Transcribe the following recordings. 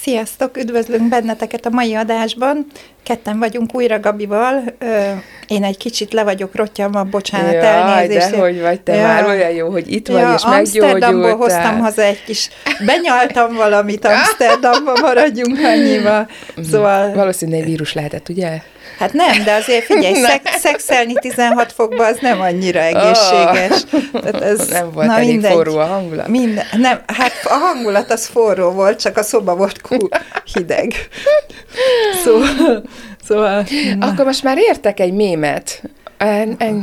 Sziasztok! Üdvözlünk benneteket a mai adásban. Ketten vagyunk újra Gabival. Én egy kicsit le vagyok rottyanva, bocsánat, elnézést. De hogy vagy te már, olyan jó, hogy itt vagy, és meggyógyultál. Amsterdamból hoztam haza egy kis, benyaltam valamit Amsterdamban, maradjunk annyival. Szóval... Valószínűleg vírus lehetett, ugye? Hát nem, de azért figyelj, szexelni 16 fokban az nem annyira egészséges. Tehát ez, nem volt elég mindegy, forró a hangulat. Nem, hát a hangulat az forró volt, csak a szoba volt hideg. Szóval akkor most már értek egy mémet.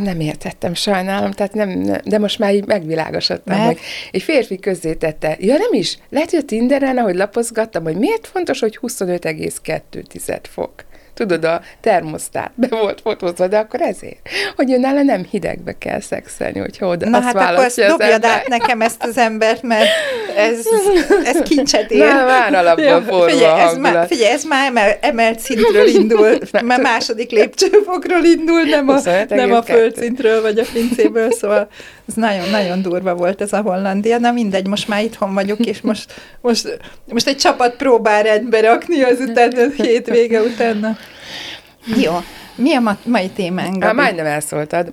Nem értettem, sajnálom, tehát nem, de most már így megvilágosodtam, mert? Hogy egy férfi közzétette. Ja, nem is. Lehet, hogy a Tinderen, ahogy lapozgattam, hogy miért fontos, hogy 25,2 fok. Tudod, a termosztát be volt fotózva, de akkor ezért, hogy önnála nem hidegbe kell szexelni, hogyha oda na azt hát választja az ember. Na hát akkor dobjad át nekem ezt az embert, mert ez kincset ér. Na, már alapban forró a hangulat. Figyelj, ez már emelt szintről indul, már második lépcsőfokról indul, nem a földszintről vagy a pincéből, szóval ez nagyon-nagyon durva volt ez a Hollandia. Na mindegy, most már itthon vagyok, és most egy csapat próbál rendbe rakni azután, a hétvége utána. Jó. Mi a mai témánk, Gabi? Majdnem elszóltad.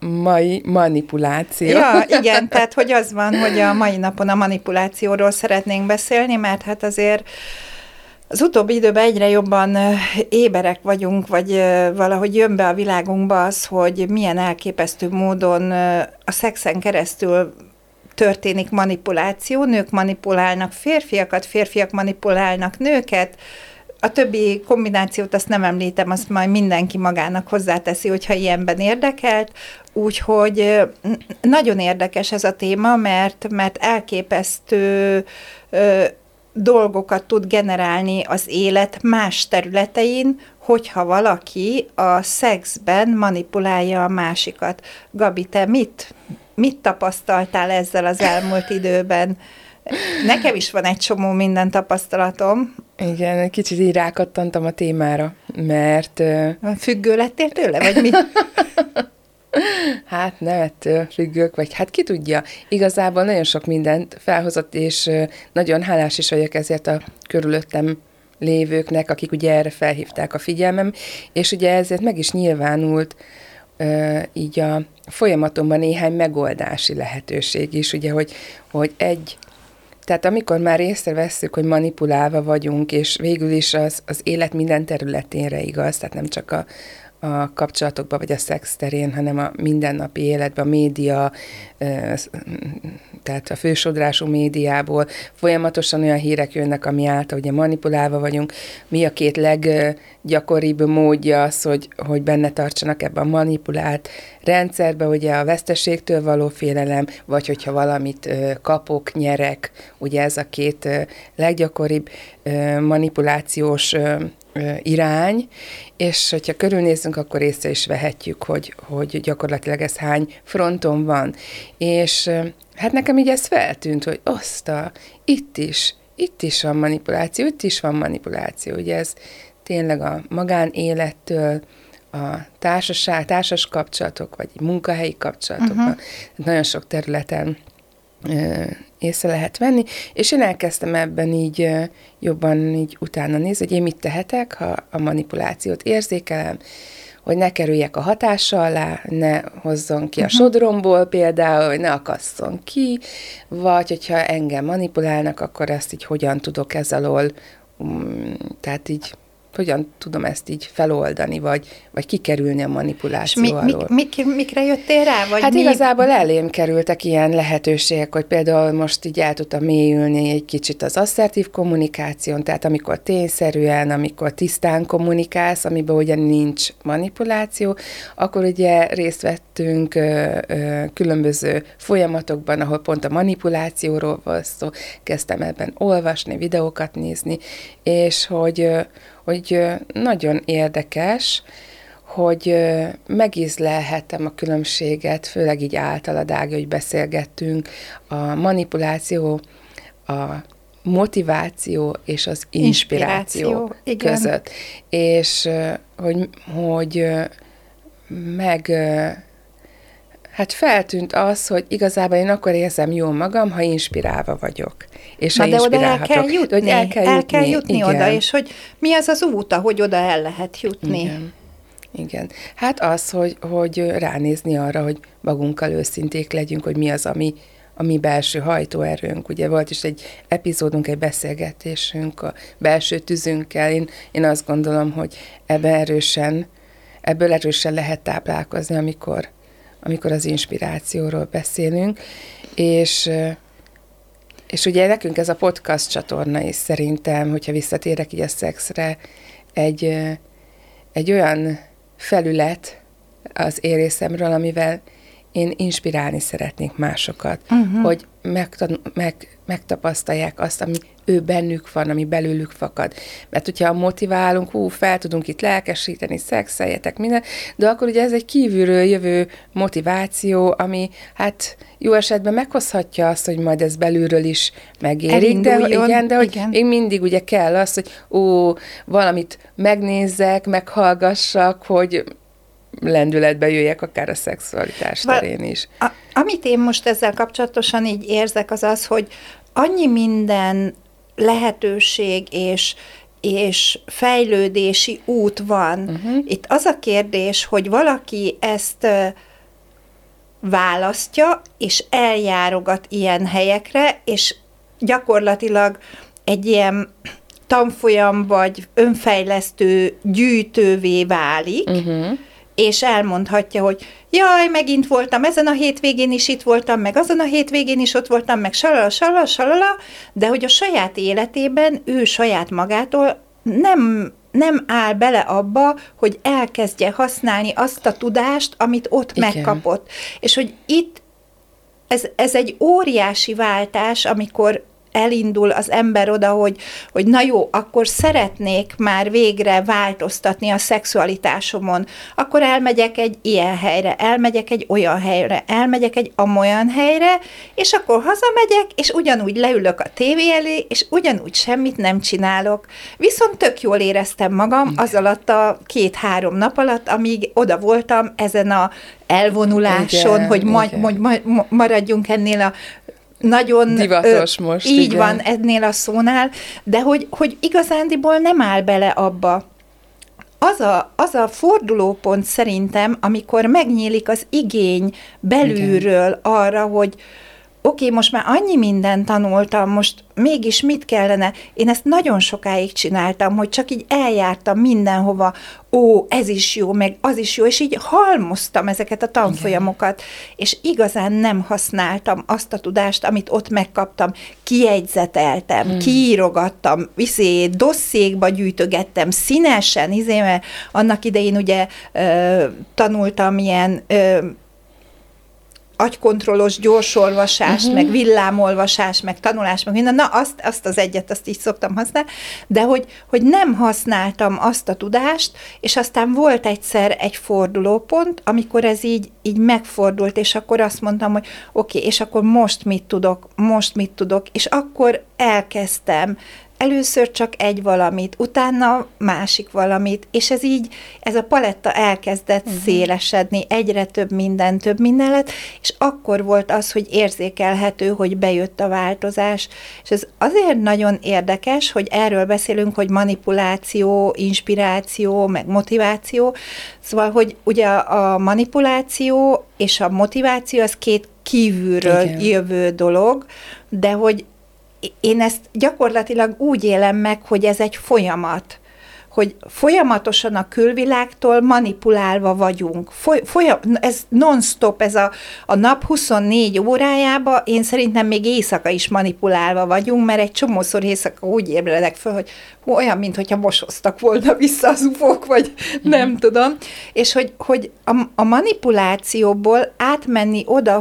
Mai manipuláció. Ja, igen, tehát hogy az van, hogy a mai napon a manipulációról szeretnénk beszélni, mert hát azért az utóbbi időben egyre jobban éberek vagyunk, vagy valahogy jön be a világunkba az, hogy milyen elképesztő módon a szexen keresztül történik manipuláció, nők manipulálnak férfiakat, férfiak manipulálnak nőket, a többi kombinációt azt nem említem, azt majd mindenki magának hozzáteszi, hogyha ilyenben érdekelt, úgyhogy nagyon érdekes ez a téma, mert elképesztő dolgokat tud generálni az élet más területein, hogyha valaki a szexben manipulálja a másikat. Gabi, te mit tapasztaltál ezzel az elmúlt időben? Nekem is van egy csomó minden tapasztalatom. Igen, kicsit így rákattantam a témára, mert... Függő lettél tőle, vagy mi? Hát nem ettől függök, vagy hát ki tudja. Igazából nagyon sok mindent felhozott, és nagyon hálás is vagyok ezért a körülöttem lévőknek, akik ugye erre felhívták a figyelmem, és ugye ezért meg is nyilvánult így a folyamatomban néhány megoldási lehetőség is, ugye, hogy egy... Tehát amikor már észrevesszük, hogy manipulálva vagyunk, és végül is az élet minden területénre igaz, tehát nem csak a kapcsolatokban, vagy a szex terén, hanem a mindennapi életben, a média, tehát a fősodrású médiából folyamatosan olyan hírek jönnek, ami által ugye manipulálva vagyunk. Mi a két leggyakoribb módja az, hogy benne tartsanak ebben a manipulált rendszerben, ugye a veszteségtől való félelem, vagy hogyha valamit kapok, nyerek, ugye ez a két leggyakoribb manipulációs irány, és hogyha körülnézzünk, akkor észre is vehetjük, hogy gyakorlatilag ez hány fronton van. És hát nekem így ez feltűnt, hogy itt is van manipuláció, ugye ez tényleg a magánélettől, a társas kapcsolatok, vagy munkahelyi kapcsolatokban, nagyon sok területen észre lehet venni, és én elkezdtem ebben így jobban így utána nézni, hogy én mit tehetek, ha a manipulációt érzékelem, hogy ne kerüljek a hatása alá, ne hozzon ki a sodromból például, hogy ne akasszon ki, vagy hogyha engem manipulálnak, akkor ezt így hogyan tudok ez alól, tehát így hogyan tudom ezt így feloldani, vagy kikerülni a manipuláció alól. Mikre jöttél rá? Vagy hát igazából elém kerültek ilyen lehetőségek, hogy például most így el tudtam mélyülni egy kicsit az asszertív kommunikáción, tehát amikor tényszerűen, amikor tisztán kommunikálsz, amiben ugye nincs manipuláció, akkor ugye részt vettünk különböző folyamatokban, ahol pont a manipulációról volt szó, kezdtem ebben olvasni, videókat nézni, és hogy hogy nagyon érdekes, hogy megízlelhetem a különbséget, főleg így általad, Ági, hogy beszélgettünk, a manipuláció, a motiváció és az inspiráció között. Igen. És hogy meg... Hát feltűnt az, hogy igazából én akkor érzem jól magam, ha inspirálva vagyok. És de oda el kell jutni. Hogy el kell jutni oda, és hogy mi ez az út, ahogy oda el lehet jutni. Igen. Igen. Hát az, hogy ránézni arra, hogy magunkkal őszinték legyünk, hogy mi az, ami belső hajtóerőnk. Ugye volt is egy epizódunk, egy beszélgetésünk a belső tüzünkkel. Én azt gondolom, hogy ebből erősen lehet táplálkozni, amikor az inspirációról beszélünk, és ugye nekünk ez a podcast csatorna is szerintem, hogyha visszatérek így a szexre, egy olyan felület az én részemről, amivel én inspirálni szeretnék másokat, hogy megtapasztalják azt, ami ő bennük van, ami belőlük fakad. Mert hogyha motiválunk, fel tudunk itt lelkesíteni, szexeljetek, minden, de akkor ugye ez egy kívülről jövő motiváció, ami hát jó esetben meghozhatja azt, hogy majd ez belülről is megérik, de én mindig ugye kell az, hogy valamit megnézzek, meghallgassak, hogy lendületbe jöjjek akár a szexualitás terén is. Amit én most ezzel kapcsolatosan így érzek, az az, hogy annyi minden lehetőség és fejlődési út van. Itt az a kérdés, hogy valaki ezt választja, és eljárogat ilyen helyekre, és gyakorlatilag egy ilyen tanfolyam vagy önfejlesztő gyűjtővé válik, és elmondhatja, hogy jaj, megint voltam, ezen a hétvégén is itt voltam, meg azon a hétvégén is ott voltam, meg salala, de hogy a saját életében ő saját magától nem áll bele abba, hogy elkezdje használni azt a tudást, amit ott megkapott. És hogy itt ez egy óriási váltás, amikor elindul az ember oda, hogy na jó, akkor szeretnék már végre változtatni a szexualitásomon, akkor elmegyek egy ilyen helyre, elmegyek egy olyan helyre, elmegyek egy amolyan helyre, és akkor hazamegyek, és ugyanúgy leülök a tévé elé, és ugyanúgy semmit nem csinálok. Viszont tök jól éreztem magam az alatt a 2-3 nap alatt, amíg oda voltam ezen a elvonuláson, hogy maradjunk ennél a nagyon divatos most. Így van ennél a szónál, de hogy igazándiból nem áll bele abba. Az a fordulópont szerintem, amikor megnyílik az igény belülről arra, hogy oké, most már annyi mindent tanultam, most mégis mit kellene? Én ezt nagyon sokáig csináltam, hogy csak így eljártam mindenhova, ez is jó, meg az is jó, és így halmoztam ezeket a tanfolyamokat, és igazán nem használtam azt a tudást, amit ott megkaptam, kijegyzeteltem, kiírogattam, dosszékba gyűjtögettem, színesen, mert annak idején ugye tanultam ilyen... agykontrollos gyorsolvasás, meg villámolvasás, meg tanulás, meg minden, na azt az egyet, azt így szoktam használni, de hogy nem használtam azt a tudást, és aztán volt egyszer egy fordulópont, amikor ez így megfordult, és akkor azt mondtam, hogy oké, és akkor most mit tudok, és akkor elkezdtem először csak egy valamit, utána másik valamit, és ez a paletta elkezdett szélesedni, egyre több minden lett, és akkor volt az, hogy érzékelhető, hogy bejött a változás, és ez azért nagyon érdekes, hogy erről beszélünk, hogy manipuláció, inspiráció, meg motiváció, szóval, hogy ugye a manipuláció és a motiváció az két kívülről jövő dolog, de hogy én ezt gyakorlatilag úgy élem meg, hogy ez egy folyamat, hogy folyamatosan a külvilágtól manipulálva vagyunk. Ez non-stop, ez a nap 24 órájába, én szerintem még éjszaka is manipulálva vagyunk, mert egy csomószor éjszaka úgy ébredek föl, hogy olyan, mintha mosoztak volna vissza az ufók, vagy nem tudom. És hogy a manipulációból átmenni oda,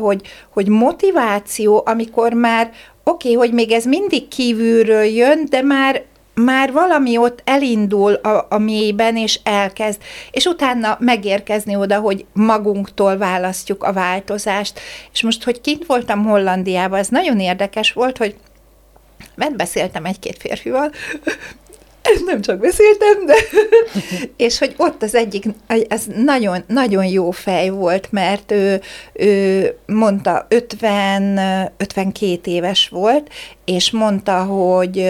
hogy motiváció, amikor már oké, hogy még ez mindig kívülről jön, de már már valami ott elindul a mélyben, és elkezd, és utána megérkezni oda, hogy magunktól választjuk a változást. És most, hogy kint voltam Hollandiában, az nagyon érdekes volt, hogy megbeszéltem egy-két férfival, nem csak beszéltem, de... és hogy ott az egyik, ez nagyon, nagyon jó fej volt, mert ő mondta, 52 éves volt, és mondta, hogy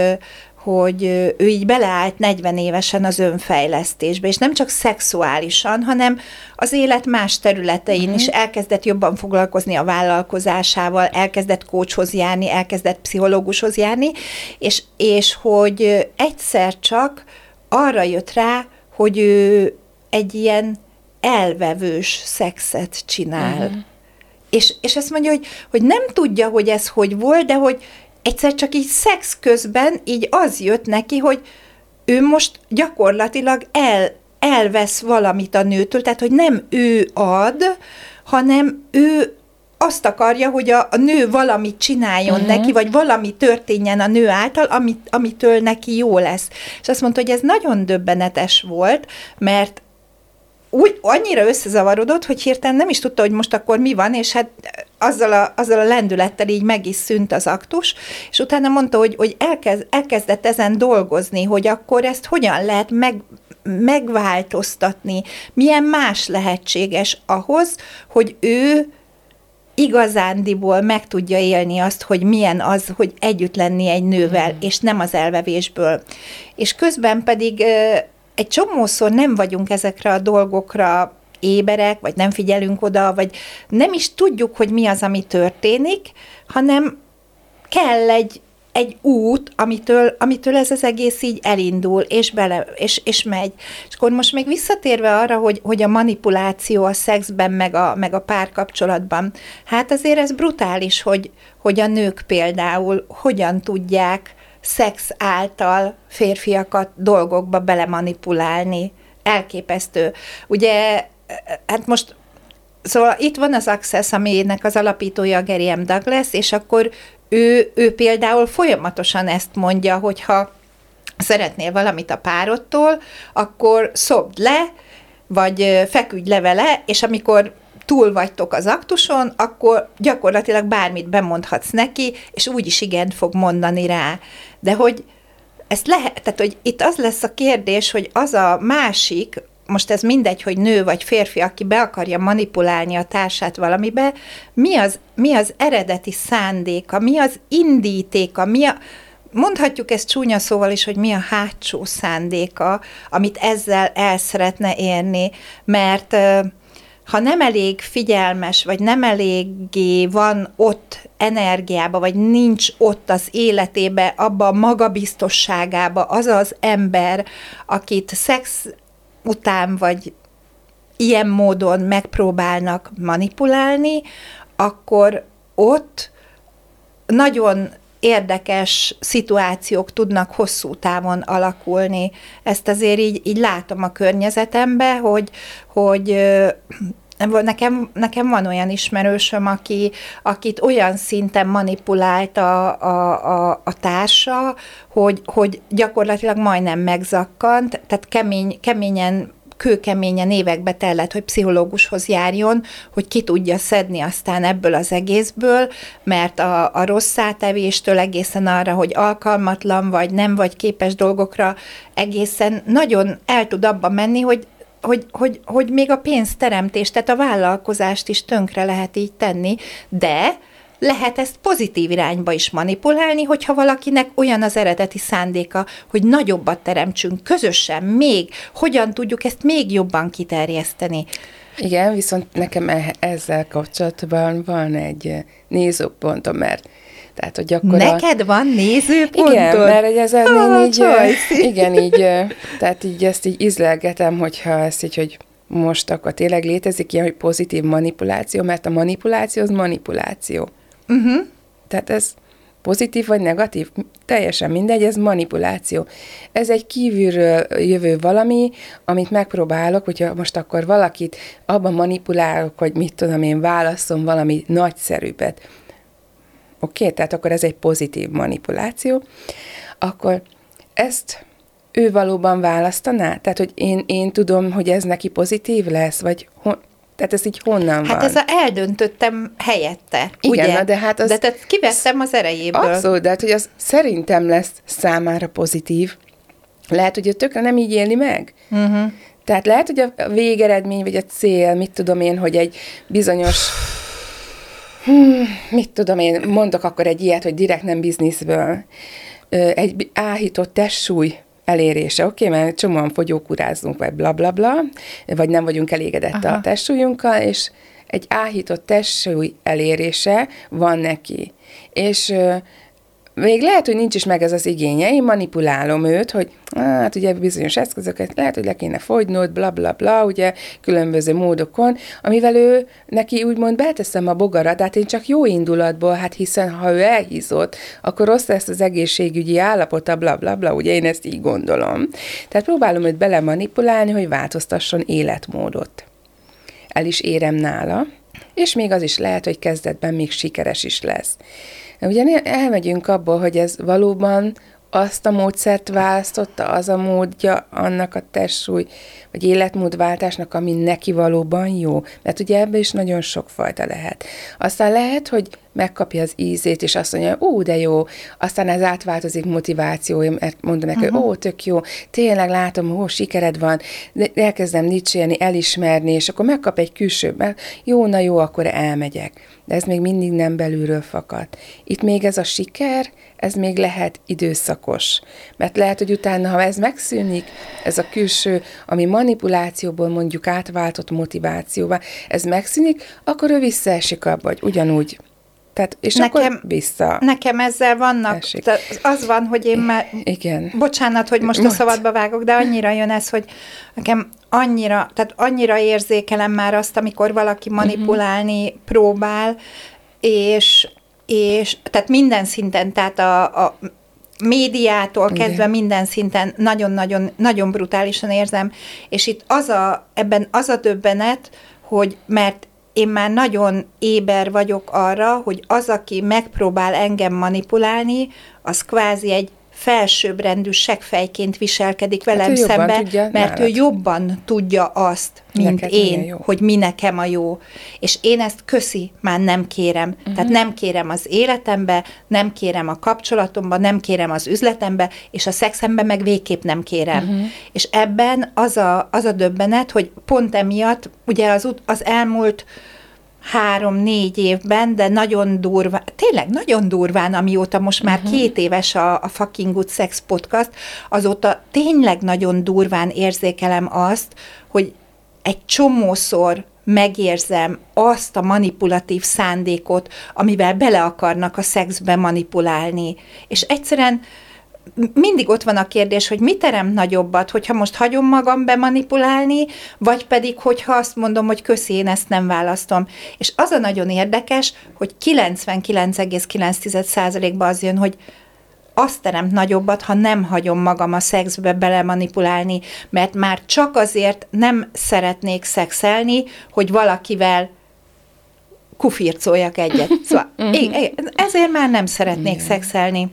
ő így beleállt 40 évesen az önfejlesztésbe, és nem csak szexuálisan, hanem az élet más területein is elkezdett jobban foglalkozni a vállalkozásával, elkezdett coachhoz járni, elkezdett pszichológushoz járni, és hogy egyszer csak arra jött rá, hogy ő egy ilyen elvevős szexet csinál. És azt mondja, hogy nem tudja, hogy ez hogy volt, de hogy egyszer csak így szex közben így az jött neki, hogy ő most gyakorlatilag elvesz valamit a nőtől, tehát hogy nem ő ad, hanem ő azt akarja, hogy a nő valamit csináljon neki, vagy valami történjen a nő által, amitől neki jó lesz. És azt mondta, hogy ez nagyon döbbenetes volt, mert úgy annyira összezavarodott, hogy hirtelen nem is tudta, hogy most akkor mi van, és hát azzal a lendülettel így meg is szűnt az aktus, és utána mondta, hogy elkezdett ezen dolgozni, hogy akkor ezt hogyan lehet megváltoztatni, milyen más lehetséges ahhoz, hogy ő igazándiból meg tudja élni azt, hogy milyen az, hogy együtt lenni egy nővel, és nem az elvevésből. És közben pedig egy csomószor nem vagyunk ezekre a dolgokra éberek, vagy nem figyelünk oda, vagy nem is tudjuk, hogy mi az, ami történik, hanem kell egy út, amitől ez az egész így elindul, és megy. És akkor most még visszatérve arra, hogy a manipuláció a szexben, meg a párkapcsolatban, hát azért ez brutális, hogy a nők például hogyan tudják szex által férfiakat dolgokba belemanipulálni. Elképesztő. Ugye, hát most, szóval itt van az Access, aminek az alapítója Gary M. Douglas, és akkor ő például folyamatosan ezt mondja, hogyha szeretnél valamit a párodtól, akkor szobd le, vagy feküdj le vele, és amikor túl vagytok az aktuson, akkor gyakorlatilag bármit bemondhatsz neki, és úgyis igent fog mondani rá. De hogy ezt lehet, tehát hogy itt az lesz a kérdés, hogy az a másik, most ez mindegy, hogy nő vagy férfi, aki be akarja manipulálni a társát valamibe, mi az eredeti szándéka, mi az indítéka, mondhatjuk ezt csúnya szóval is, hogy mi a hátsó szándéka, amit ezzel el szeretne érni, mert ha nem elég figyelmes, vagy nem eléggé van ott energiába, vagy nincs ott az életébe, abba a magabiztosságába az az ember, akit szex után, vagy ilyen módon megpróbálnak manipulálni, akkor ott nagyon érdekes szituációk tudnak hosszú távon alakulni. Ezt azért így látom a környezetemben, hogy nekem van olyan ismerősöm, akit olyan szinten manipulált a társa, hogy gyakorlatilag majdnem megzakkant, tehát kőkeményen évekbe tellett, hogy pszichológushoz járjon, hogy ki tudja szedni aztán ebből az egészből, mert a rosszátevéstől egészen arra, hogy alkalmatlan vagy, nem vagy képes dolgokra, egészen nagyon el tud abba menni, hogy még a pénzteremtést, tehát a vállalkozást is tönkre lehet így tenni, de lehet ezt pozitív irányba is manipulálni, hogyha valakinek olyan az eredeti szándéka, hogy nagyobbat teremtsünk közösen, még hogyan tudjuk ezt még jobban kiterjeszteni. Igen, viszont nekem ezzel kapcsolatban van egy nézőpontom, mert tehát, hogy akkor neked van nézőpontod? Igen, mert ez így ezt így izlelgetem, hogyha ezt így, hogy most akkor tényleg létezik ilyen, hogy pozitív manipuláció, mert a manipuláció az manipuláció. Tehát ez pozitív vagy negatív, teljesen mindegy, ez manipuláció. Ez egy kívülről jövő valami, amit megpróbálok, hogyha most akkor valakit abban manipulálok, hogy mit tudom én, válasszom valami nagyszerűbbet. Oké, tehát akkor ez egy pozitív manipuláció. Akkor ezt ő valóban választaná? Tehát, hogy én tudom, hogy ez neki pozitív lesz, vagy tehát ez így honnan van? Hát ez a eldöntöttem helyette, igen, ugye? De hát az... De tehát kiveszem az erejéből. Abszolút, de hát, hogy az szerintem lesz számára pozitív. Lehet, hogy ő tökre nem így élni meg. Uh-huh. Tehát lehet, hogy a végeredmény, vagy a cél, mit tudom én, hogy egy bizonyos... mit tudom én, mondok akkor egy ilyet, hogy direkt nem bizniszből. Egy áhított testsúly elérése, oké, mert csomóan fogyókúrázzunk, vagy blablabla, vagy nem vagyunk elégedette a testsúlyunkkal, és egy áhított testsúly elérése van neki. És még lehet, hogy nincs is meg ez az igénye, én manipulálom őt, hogy hát ugye bizonyos eszközöket lehet, hogy le kéne fogynod, blablabla, ugye különböző módokon, amivel ő neki úgymond beteszem a bogarat, hát én csak jó indulatból, hát hiszen ha ő elhízott, akkor rossz lesz az egészségügyi állapota, blablabla, ugye én ezt így gondolom. Tehát próbálom őt belemanipulálni, hogy változtasson életmódot. El is érem nála, és még az is lehet, hogy kezdetben még sikeres is lesz. Ugye elmegyünk abból, hogy ez valóban azt a módszert választotta, az a módja annak a testsúly, vagy életmódváltásnak, ami neki valóban jó. Mert ugye ebben is nagyon sokfajta lehet. Aztán lehet, hogy megkapja az ízét, és azt mondja, ú, de jó, aztán ez átváltozik motivációim, mert mondom neki, ó, tök jó, tényleg látom, ó, sikered van, de elkezdem dicsérni, elismerni, és akkor megkap egy külsőbb, mert jó, na jó, akkor elmegyek. De ez még mindig nem belülről fakad. Itt még ez a siker, ez még lehet időszakos. Mert lehet, hogy utána, ha ez megszűnik, ez a külső, ami manipulációból mondjuk átváltott motivációvá, ez megszűnik, akkor ő visszaesik abba, vagy ugyanúgy. Tehát, és nekem, akkor vissza. Nekem ezzel vannak, az van, hogy én már, igen. Bocsánat, hogy most a szabadba vágok, de annyira jön ez, hogy nekem annyira, tehát annyira érzékelem már azt, amikor valaki manipulálni próbál, és tehát minden szinten, tehát a médiától kezdve minden szinten nagyon-nagyon brutálisan érzem, és itt ebben az a döbbenet, hogy mert én már nagyon éber vagyok arra, hogy az, aki megpróbál engem manipulálni, az kvázi egy felsőbbrendű seggfejként viselkedik velem hát szemben, mert ő jobban tudja azt, mint neked én, hogy mi nekem a jó. És én ezt már nem kérem. Tehát nem kérem az életembe, nem kérem a kapcsolatomba, nem kérem az üzletembe, és a szexembe meg végképp nem kérem. És ebben az a döbbenet, hogy pont emiatt, ugye az elmúlt 3-4 évben, de nagyon durván, tényleg nagyon durván, amióta most már 2 éves a Fucking Good Sex Podcast, azóta tényleg nagyon durván érzékelem azt, hogy egy csomószor megérzem azt a manipulatív szándékot, amivel bele akarnak a szexbe manipulálni. És egyszerűen mindig ott van a kérdés, hogy mit terem nagyobbat, hogyha most hagyom magam bemanipulálni, vagy pedig, hogyha azt mondom, hogy köszi, én ezt nem választom. És az a nagyon érdekes, hogy 99,9%-ban az jön, hogy azt terem nagyobbat, ha nem hagyom magam a szexbe belemanipulálni, mert már csak azért nem szeretnék szexelni, hogy valakivel kufircoljak egyet. Szóval ezért már nem szeretnék szexelni.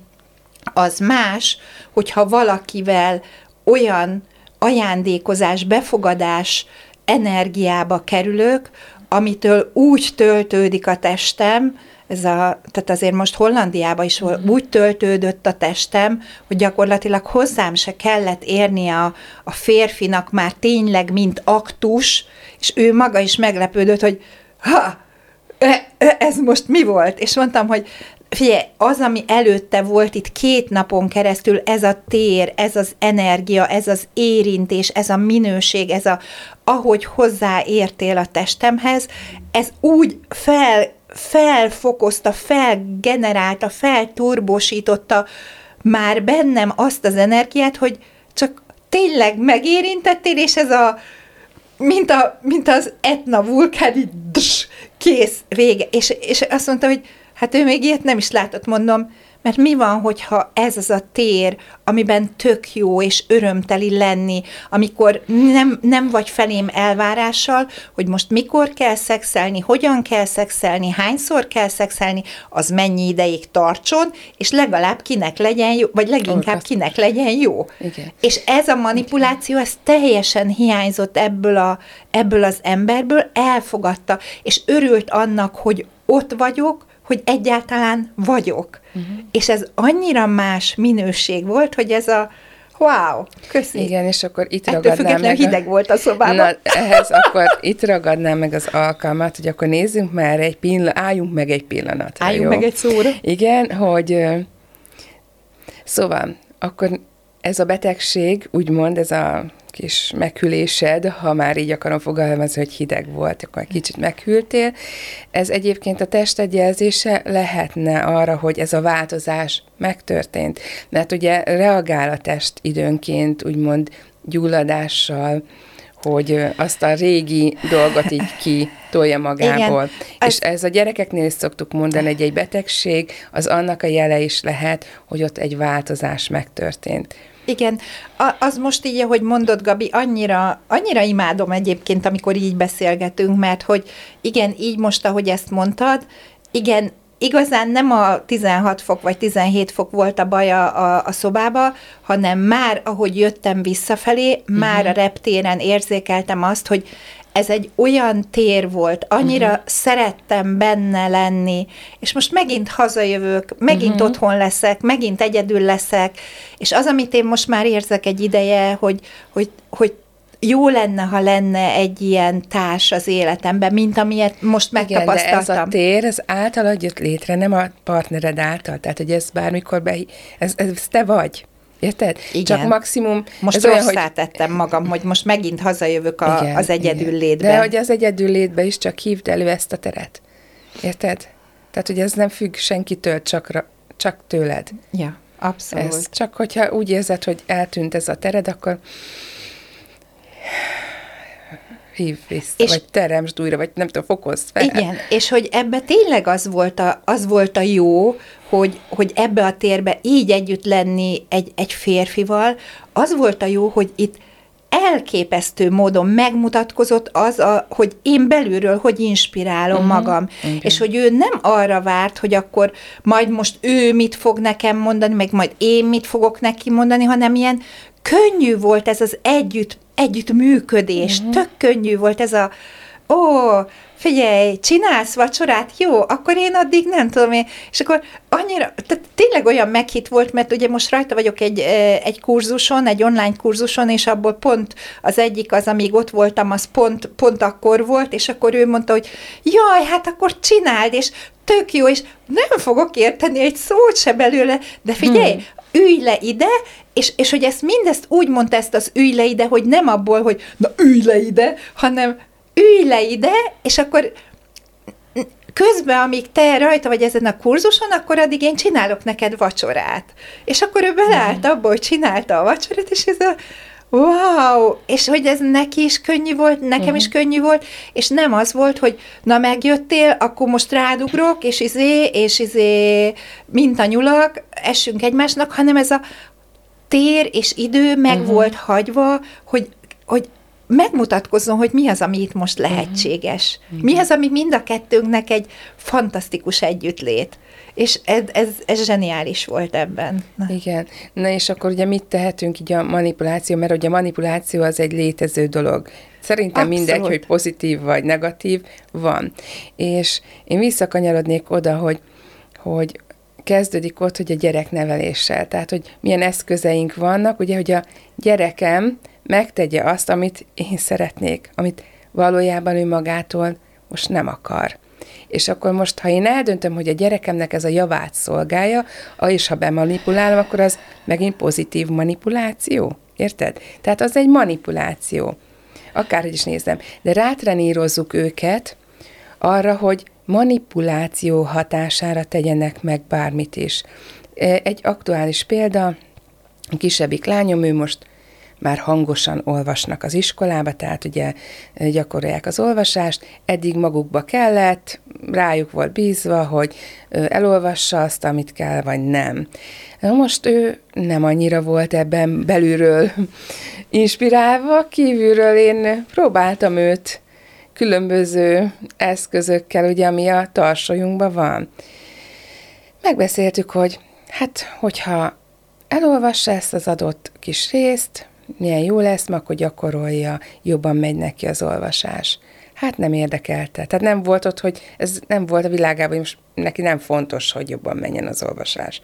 Az más, hogyha valakivel olyan ajándékozás, befogadás energiába kerülök, amitől úgy töltődik a testem, tehát azért most Hollandiában is úgy töltődött a testem, hogy gyakorlatilag hozzám se kellett érnie a férfinak már tényleg, mint aktus, és ő maga is meglepődött, hogy ez most mi volt? És mondtam, hogy figyelj, az, ami előtte volt itt 2 napon keresztül, ez a tér, ez az energia, ez az érintés, ez a minőség, ahogy hozzáértél a testemhez, ez úgy felfokozta, felgenerálta, felturbosította már bennem azt az energiát, hogy csak tényleg megérintettél, és ez mint az Etna vulkán, így kész, vége. És azt mondta, hogy hát ő még ilyet nem is látott, mondom, Mert mi van, hogyha ez az a tér, amiben tök jó és örömteli lenni, amikor nem vagy felém elvárással, hogy most mikor kell szexelni, hogyan kell szexelni, hányszor kell szexelni, az mennyi ideig tartson, és legalább kinek legyen jó, vagy leginkább kinek legyen jó. Igen. És ez a manipuláció, ez teljesen hiányzott ebből az emberből, elfogadta, és örült annak, hogy ott vagyok, hogy egyáltalán vagyok. Uh-huh. És ez annyira más minőség volt, hogy ez a wow, köszi. Igen, és akkor itt ragadnám meg. Hideg volt a szobában. Na, ehhez akkor itt ragadnám meg az alkalmat, hogy akkor nézzünk már egy pillanatra, álljunk meg egy pillanatra. Álljunk jó? meg egy szóra. Igen, hogy szóval, akkor ez a betegség, úgymond ez a kis meghűlésed, ha már így akarom fogalmazni, hogy hideg volt, akkor kicsit meghűltél. Ez egyébként a tested jelzése lehetne arra, hogy ez a változás megtörtént. Mert ugye reagál a test időnként, úgymond gyulladással, hogy azt a régi dolgot így kitolja magából. Igen. És ez a gyerekeknél is szoktuk mondani, hogy egy betegség, az annak a jele is lehet, hogy ott egy változás megtörtént. Igen, az most így, ahogy mondod, Gabi, annyira imádom egyébként, amikor így beszélgetünk, mert hogy igen, így most, ahogy ezt mondtad, igen, igazán nem a 16 fok vagy 17 fok volt a baj a szobába, hanem már, ahogy jöttem visszafelé, már a reptéren érzékeltem azt, hogy ez egy olyan tér volt, annyira szerettem benne lenni, és most megint hazajövök, megint otthon leszek, megint egyedül leszek, és az, amit én most már érzek egy ideje, hogy jó lenne, ha lenne egy ilyen társ az életemben, mint amilyet most megtapasztaltam. Igen, de ez a tér, ez általad jött létre, nem a partnered által, tehát hogy ez bármikor ez te vagy. Érted? Igen. Csak maximum... Most rosszá tettem magam, hogy most megint hazajövök az egyedül létbe. De hogy az egyedül létbe is csak hívd elő ezt a teret. Érted? Tehát, hogy ez nem függ senkitől, csak tőled. Ja, abszolút. Ez. Csak hogyha úgy érzed, hogy eltűnt ez a tered, akkor hívd vissza, vagy teremtsd újra, vagy nem tudom, fokozd fel. Igen, és hogy ebbe tényleg az volt a jó, hogy ebbe a térbe így együtt lenni egy férfival, az volt a jó, hogy itt elképesztő módon megmutatkozott hogy én belülről, hogy inspirálom magam. Igen. És hogy ő nem arra várt, hogy akkor majd most ő mit fog nekem mondani, meg majd én mit fogok neki mondani, hanem ilyen könnyű volt ez az együttműködés, tök könnyű volt ez a figyelj, csinálsz vacsorát? Jó, akkor én addig nem tudom én. És akkor annyira, tehát tényleg olyan meghitt volt, mert ugye most rajta vagyok egy kurzuson, egy online kurzuson, és abból pont az egyik az, amíg ott voltam, az pont akkor volt, és akkor ő mondta, hogy jaj, hát akkor csináld, és tök jó, és nem fogok érteni egy szót se belőle, de figyelj, ülj le ide, és hogy ezt mindezt úgy mondta, ezt az ülj le ide, hogy nem abból, hogy na ülj le ide, hanem ülj le ide, és akkor közben, amíg te rajta vagy ezen a kurzuson, akkor addig én csinálok neked vacsorát. És akkor ő beleállt abba, hogy csinálta a vacsorát, és ez a wow! És hogy ez neki is könnyű volt, nekem is könnyű volt, és nem az volt, hogy na megjöttél, akkor most rádugrok, és mint a nyulak, essünk egymásnak, hanem ez a tér és idő meg volt hagyva, hogy megmutatkozzon, hogy mi az, ami itt most lehetséges. Mi az, ami mind a kettőnknek egy fantasztikus együttlét. És ez zseniális volt ebben. Na. Igen. Na és akkor ugye mit tehetünk így a manipuláció, mert ugye a manipuláció az egy létező dolog. Szerintem abszolút. Mindegy, hogy pozitív vagy negatív, van. És én visszakanyarodnék oda, hogy kezdődik ott, hogy a gyerekneveléssel. Tehát, hogy milyen eszközeink vannak, ugye, hogy a gyerekem megtegye azt, amit én szeretnék, amit valójában ő magától most nem akar. És akkor most, ha én eldöntöm, hogy a gyerekemnek ez a javát szolgálja, és ha bemanipulálom, akkor az megint pozitív manipuláció. Érted? Tehát az egy manipuláció. Akárhogy is nézem. De rátrenírozzuk őket arra, hogy manipuláció hatására tegyenek meg bármit is. Egy aktuális példa, a kisebbik lányom, ő most már hangosan olvasnak az iskolába, tehát ugye gyakorolják az olvasást, eddig magukba kellett, rájuk volt bízva, hogy elolvassa azt, amit kell, vagy nem. Na most ő nem annyira volt ebben belülről inspirálva, kívülről én próbáltam őt különböző eszközökkel, ugye, ami a tarsolyunkban van. Megbeszéltük, hogy hát, hogyha elolvassa ezt az adott kis részt, milyen jó lesz, akkor gyakorolja, jobban megy neki az olvasás. Hát nem érdekelte. Tehát nem volt ott, hogy ez nem volt a világában, hogy most neki nem fontos, hogy jobban menjen az olvasás.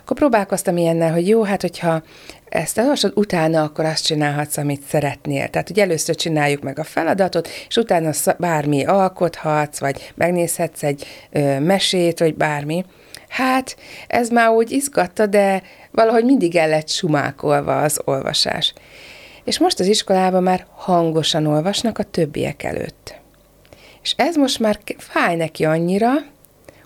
Akkor próbálkoztam ilyennel, hogy jó, hát hogyha ezt elolvasod, utána akkor azt csinálhatsz, amit szeretnél. Tehát, hogy először csináljuk meg a feladatot, és utána bármi alkothatsz, vagy megnézhetsz egy mesét, vagy bármi. Hát, ez már úgy izgatta, de valahogy mindig el lett sumákolva az olvasás. És most az iskolában már hangosan olvasnak a többiek előtt. És ez most már fáj neki annyira,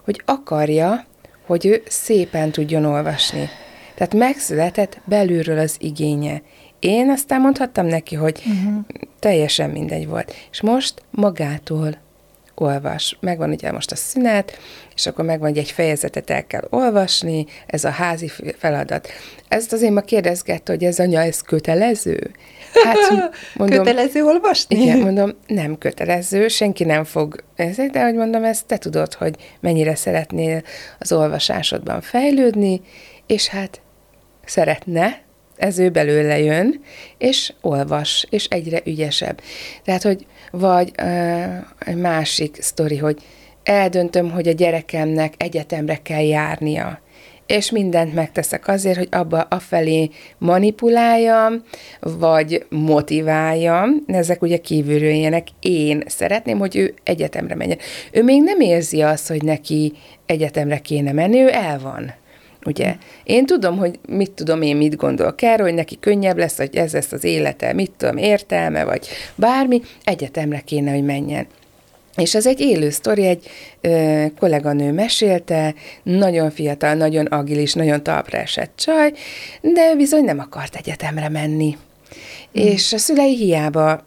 hogy akarja, hogy ő szépen tudjon olvasni. Tehát megszületett belülről az igénye. Én aztán mondhattam neki, hogy teljesen mindegy volt. És most magától olvas. Megvan ugye most a szünet, és akkor megvan, hogy egy fejezetet el kell olvasni, ez a házi feladat. Ezt azért ma kérdezgette, hogy ez anya, ez kötelező? Hát, mondom, kötelező olvasni? Igen, mondom, nem kötelező, senki nem fog ezért, de hogy mondom, ezt te tudod, hogy mennyire szeretnél az olvasásodban fejlődni, és hát szeretne, ez ő belőle jön, és olvas, és egyre ügyesebb. Tehát, hogy vagy egy másik sztori, hogy eldöntöm, hogy a gyerekemnek egyetemre kell járnia, és mindent megteszek azért, hogy abba afelé manipuláljam, vagy motiváljam, ezek ugye kívülről jönnek, én szeretném, hogy ő egyetemre menjen. Ő még nem érzi azt, hogy neki egyetemre kéne menni, ő el van. Ugye? Én tudom, hogy mit tudom én, mit gondolok erről, hogy neki könnyebb lesz, hogy ez lesz az élete, mit tudom, értelme, vagy bármi, egyetemre kéne, hogy menjen. És ez egy élő sztori, egy kolléganő mesélte, nagyon fiatal, nagyon agilis, nagyon talpra esett csaj, de bizony nem akart egyetemre menni. És a szülei hiába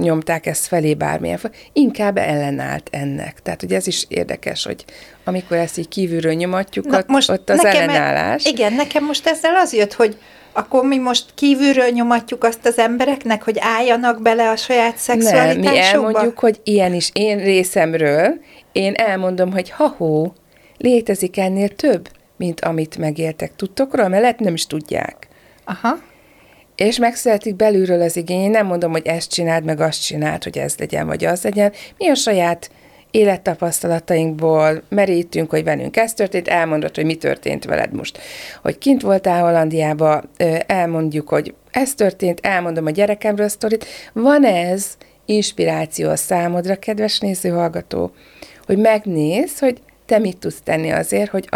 nyomták ezt felé bármilyen, inkább ellenállt ennek. Tehát ugye ez is érdekes, hogy amikor ezt így kívülről nyomatjuk, ott az ellenállás. Igen, nekem most ezzel az jött, hogy akkor mi most kívülről nyomatjuk azt az embereknek, hogy álljanak bele a saját szexualitásukba? Nem, mi elmondjuk, hogy ilyen is én részemről, én elmondom, hogy ha-hó, létezik ennél több, mint amit megéltek. Tudtok róla? Mert lehet, nem is tudják. Aha. És megszületik belülről az igény, én nem mondom, hogy ezt csináld, meg azt csináld, hogy ez legyen, vagy az legyen. Mi a saját élettapasztalatainkból merítünk, hogy velünk ez történt, elmondod, hogy mi történt veled most. Hogy kint voltál Hollandiába, elmondjuk, hogy ez történt, elmondom a gyerekemről a sztorit. Van ez inspiráció a számodra, kedves nézőhallgató, hogy megnézd, hogy te mit tudsz tenni azért, hogy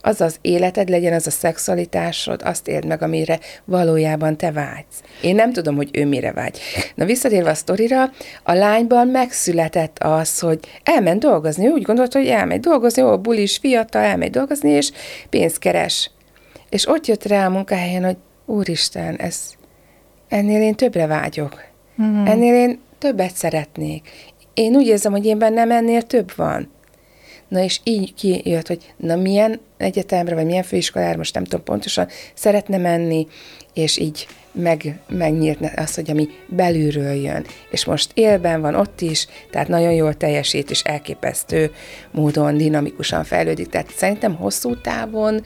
az életed legyen, az a szexualitásod, azt éld meg, amire valójában te vágysz. Én nem tudom, hogy ő mire vágy. Na, visszatérve a sztorira, a lányban megszületett az, hogy elment dolgozni, úgy gondolt, hogy elmegy dolgozni, ó, bulis, fiatal, elmegy dolgozni, és pénzt keres. És ott jött rá a munkahelyen, hogy úristen, ennél én többre vágyok. Ennél én többet szeretnék. Én úgy érzem, hogy én bennem ennél több van. Na és így kijött, hogy na milyen egyetemre, vagy milyen főiskolára, most nem tudom pontosan, szeretne menni, és így megnyílt az, hogy ami belülről jön. És most élben van ott is, tehát nagyon jól teljesít, és elképesztő módon dinamikusan fejlődik. Tehát szerintem hosszú távon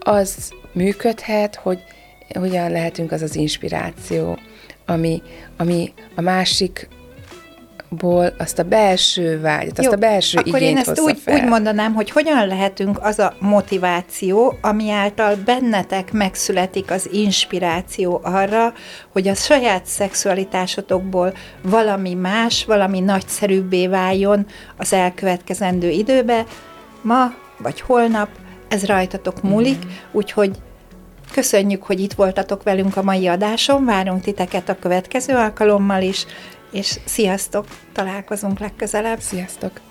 az működhet, hogy hogyan lehetünk az az inspiráció, ami a másik azt a belső vágyat, azt a belső igényt hozza fel. Akkor én ezt úgy mondanám, hogy hogyan lehetünk az a motiváció, ami által bennetek megszületik az inspiráció arra, hogy a saját szexualitásotokból valami más, valami nagyszerűbbé váljon az elkövetkezendő időbe. Ma vagy holnap ez rajtatok múlik, úgyhogy köszönjük, hogy itt voltatok velünk a mai adáson, várunk titeket a következő alkalommal is, és sziasztok, találkozunk legközelebb. Sziasztok!